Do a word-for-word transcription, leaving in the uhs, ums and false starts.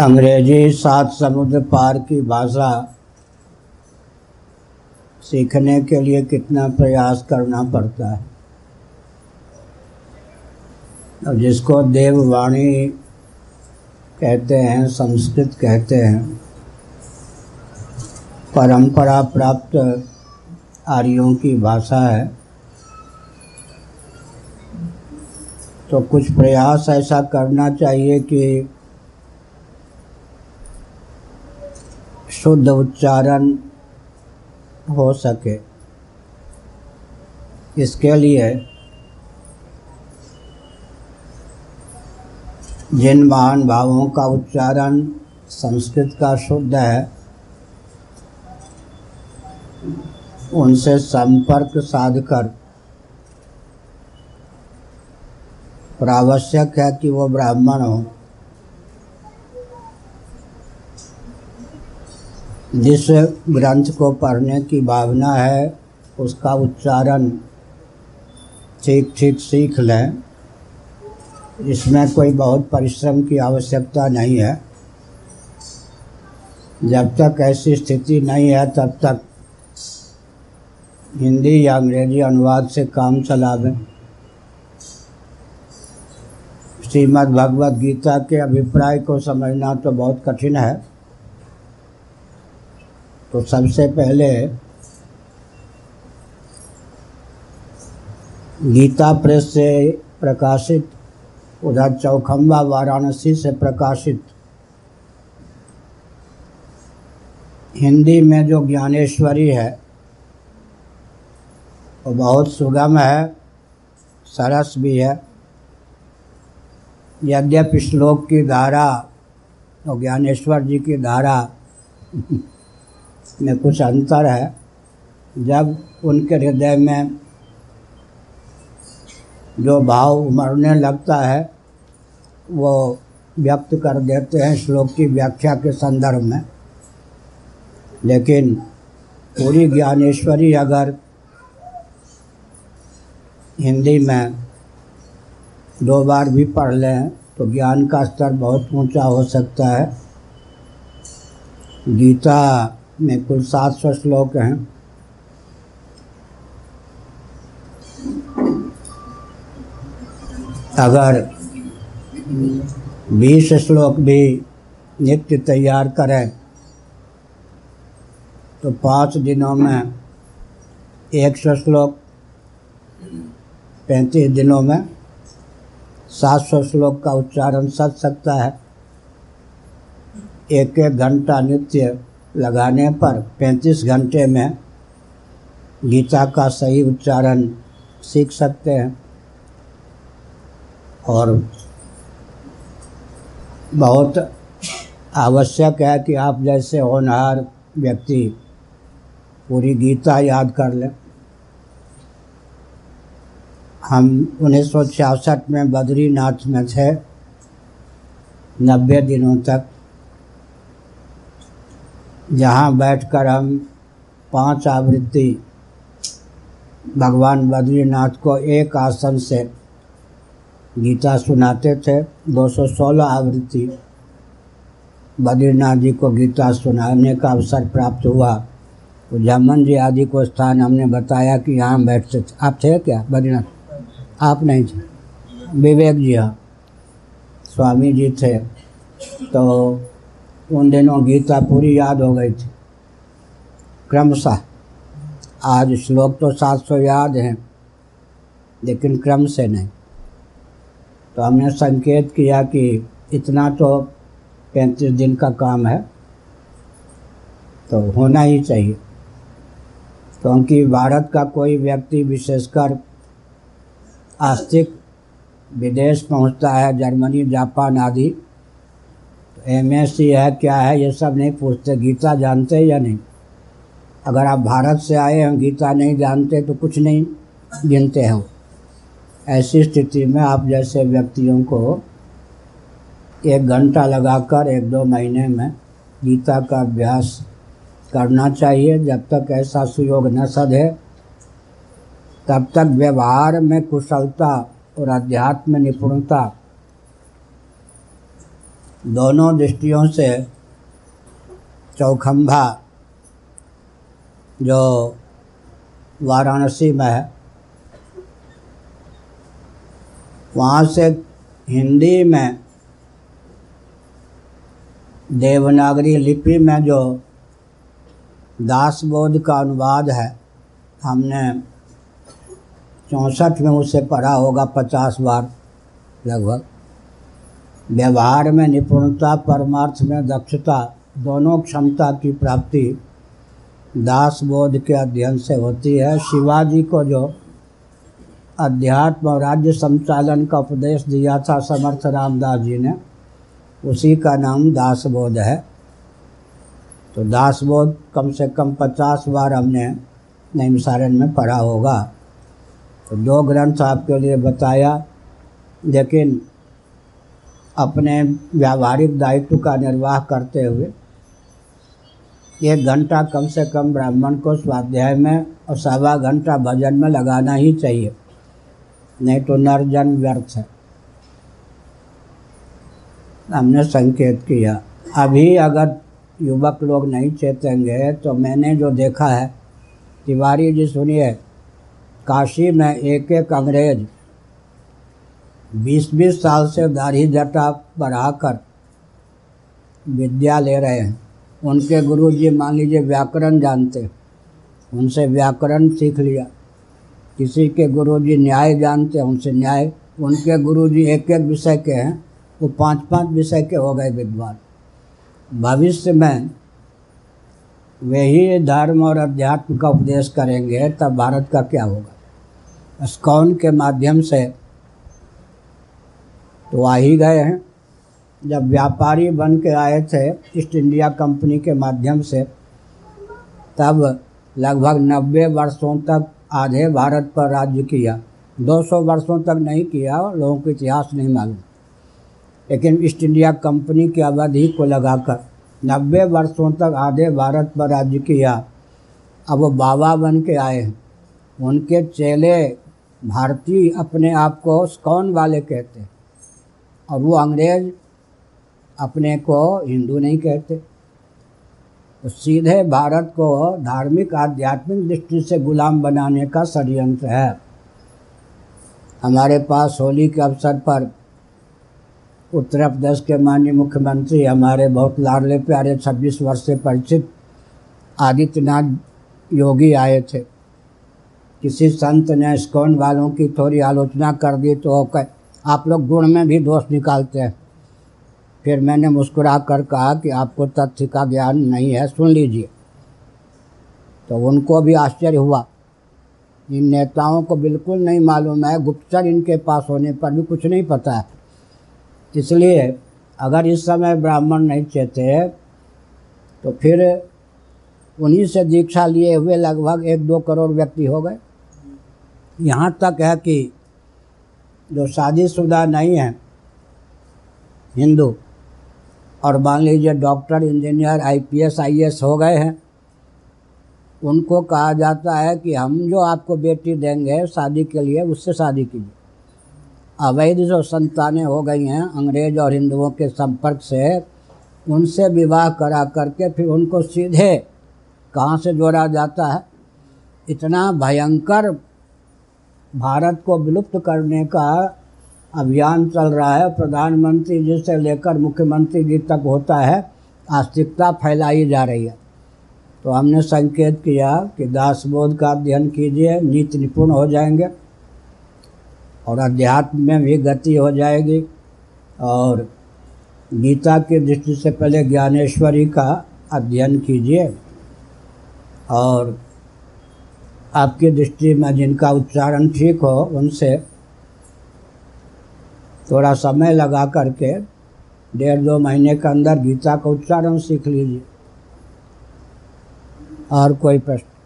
अंग्रेजी सात समुद्र पार की भाषा सीखने के लिए कितना प्रयास करना पड़ता है। और जिसको देववाणी कहते हैं, संस्कृत कहते हैं, परंपरा प्राप्त आर्यों की भाषा है, तो कुछ प्रयास ऐसा करना चाहिए कि शुद्ध उच्चारण हो सके। इसके लिए जिन महान भावों का उच्चारण संस्कृत का शुद्ध है, उनसे संपर्क साधकर प्रावश्यक है कि वो ब्राह्मण हो। जिस ग्रंथ को पढ़ने की भावना है उसका उच्चारण ठीक ठीक सीख लें, इसमें कोई बहुत परिश्रम की आवश्यकता नहीं है। जब तक ऐसी स्थिति नहीं है तब तक हिंदी या अंग्रेजी अनुवाद से काम चलावें। श्रीमद भगवद गीता के अभिप्राय को समझना तो बहुत कठिन है, तो सबसे पहले गीता प्रेस से प्रकाशित, उधर चौखम्बा वाराणसी से प्रकाशित हिंदी में जो ज्ञानेश्वरी है वो बहुत सुगम है, सरस भी है। यद्यपि श्लोक की धारा और ज्ञानेश्वर जी की धारा में कुछ अंतर है। जब उनके हृदय में जो भाव उमड़ने लगता है वो व्यक्त कर देते हैं श्लोक की व्याख्या के संदर्भ में, लेकिन पूरी ज्ञानेश्वरी अगर हिंदी में दो बार भी पढ़ लें तो ज्ञान का स्तर बहुत ऊंचा हो सकता है। गीता में कुल सात सौ श्लोक हैं। अगर बीस श्लोक भी नित्य तैयार करें तो पाँच दिनों में एक सौ श्लोक, पैंतीस दिनों में सात सौ श्लोक का उच्चारण सध सकता है। एक एक घंटा नित्य लगाने पर पैंतीस घंटे में गीता का सही उच्चारण सीख सकते हैं। और बहुत आवश्यक है कि आप जैसे होनहार व्यक्ति पूरी गीता याद कर लें। हम उन्नीस सौ छियासठ में बद्रीनाथ में थे, नब्बे दिनों तक, जहाँ बैठकर हम पांच आवृत्ति भगवान बद्रीनाथ को एक आसन से गीता सुनाते थे। दो सौ सोलह आवृत्ति बद्रीनाथ जी को गीता सुनाने का अवसर प्राप्त हुआ। तो जामन जी आदि को स्थान हमने बताया कि यहाँ बैठते थे। आप थे क्या बद्रीनाथ? आप नहीं थे, विवेक जी हाँ स्वामी जी थे। तो उन दिनों गीता पूरी याद हो गई थी क्रमशः। आज श्लोक तो सात सौ याद हैं लेकिन क्रम से नहीं। तो हमने संकेत किया कि इतना तो पैंतीस दिन का काम है, तो होना ही चाहिए। क्योंकि तो भारत का कोई व्यक्ति विशेषकर आस्तिक विदेश पहुंचता है, जर्मनी जापान आदि, तो एम एस सी है क्या है ये सब नहीं पूछते, गीता जानते या नहीं। अगर आप भारत से आए हैं गीता नहीं जानते तो कुछ नहीं गिनते हैं। ऐसी स्थिति में आप जैसे व्यक्तियों को एक घंटा लगाकर एक दो महीने में गीता का अभ्यास करना चाहिए। जब तक ऐसा सुयोग न सधे तब तक व्यवहार में कुशलता और अध्यात्म निपुणता दोनों दृष्टियों से चौखम्बा जो वाराणसी में है, वहाँ से हिंदी में देवनागरी लिपि में जो दासबोध का अनुवाद है, हमने चौंसठ में उसे पढ़ा होगा, पचास बार लगभग। व्यवहार में निपुणता, परमार्थ में दक्षता, दोनों क्षमता की प्राप्ति दासबोध के अध्ययन से होती है। शिवाजी को जो अध्यात्म और राज्य संचालन का उपदेश दिया था समर्थ रामदास जी ने, उसी का नाम दासबोध है। तो दासबोध कम से कम पचास बार हमने नैमिषारण में पढ़ा होगा। तो दो ग्रंथ आपके लिए बताया, लेकिन अपने व्यावहारिक दायित्व का निर्वाह करते हुए एक घंटा कम से कम ब्राह्मण को स्वाध्याय में और सवा घंटा भजन में लगाना ही चाहिए, नहीं तो नर जन्म व्यर्थ है। हमने संकेत किया। अभी अगर युवक लोग नहीं चेतेंगे तो मैंने जो देखा है, तिवारी जी सुनिए, काशी में एक एक अंग्रेज बीस बीस साल से दाढ़ी जटा बढ़ाकर विद्या ले रहे हैं। उनके गुरु जी मान लीजिए व्याकरण जानते, उनसे व्याकरण सीख लिया। किसी के गुरु जी न्याय जानते, उनसे न्याय। उनके गुरु जी एक एक विषय के हैं, वो पांच पांच विषय के हो गए विद्वान। भविष्य में वे ही धर्म और अध्यात्म का उपदेश करेंगे, तब भारत का क्या होगा। स्कॉन के माध्यम से तो आ ही गए हैं। जब व्यापारी बन के आए थे ईस्ट इंडिया कंपनी के माध्यम से, तब लगभग नब्बे वर्षों तक आधे भारत पर राज्य किया। दो सौ वर्षों तक नहीं किया, लोगों को इतिहास नहीं मालूम। लेकिन ईस्ट इंडिया कंपनी की अवधि को लगाकर नब्बे वर्षों तक आधे भारत पर राज्य किया। अब वो बाबा बन के आए हैं, उनके चेले भारतीय अपने आप को स्कॉन वाले कहते हैं, और वो अंग्रेज अपने को हिंदू नहीं कहते। तो सीधे भारत को धार्मिक आध्यात्मिक दृष्टि से गुलाम बनाने का षड्यंत्र है। हमारे पास होली के अवसर पर उत्तर प्रदेश के माननीय मुख्यमंत्री, हमारे बहुत लाडले प्यारे छब्बीस वर्ष से परिचित आदित्यनाथ योगी आए थे। किसी संत ने स्कॉन वालों की थोड़ी आलोचना कर दी तो कह आप लोग गुण में भी दोष निकालते हैं। फिर मैंने मुस्कुरा कर कहा कि आपको तथ्य का ज्ञान नहीं है, सुन लीजिए। तो उनको भी आश्चर्य हुआ, इन नेताओं को बिल्कुल नहीं मालूम है, गुप्तचर इनके पास होने पर भी कुछ नहीं पता है। इसलिए अगर इस समय ब्राह्मण नहीं चेते तो फिर उन्हीं से दीक्षा लिए हुए लगभग एक दो करोड़ व्यक्ति हो गए। यहाँ तक है कि जो शादीशुदा नहीं है हिंदू, और मान लीजिए डॉक्टर इंजीनियर आईपीएस आईएएस हो गए हैं, उनको कहा जाता है कि हम जो आपको बेटी देंगे शादी के लिए, उससे शादी कीजिए। अवैध जो संतानें हो गई हैं अंग्रेज और हिंदुओं के संपर्क से, उनसे विवाह करा करके फिर उनको सीधे कहाँ से जोड़ा जाता है। इतना भयंकर भारत को विलुप्त करने का अभियान चल रहा है। प्रधानमंत्री जी से लेकर मुख्यमंत्री जी तक होता है, आस्तिकता फैलाई जा रही है। तो हमने संकेत किया कि दासबोध का अध्ययन कीजिए, नीति निपुण हो जाएंगे और अध्यात्म में भी गति हो जाएगी। और गीता की दृष्टि से पहले ज्ञानेश्वरी का अध्ययन कीजिए, और आपकी दृष्टि में जिनका उच्चारण ठीक हो उनसे थोड़ा समय लगा करके डेढ़ दो महीने के अंदर गीता का उच्चारण सीख लीजिए। और कोई प्रश्न?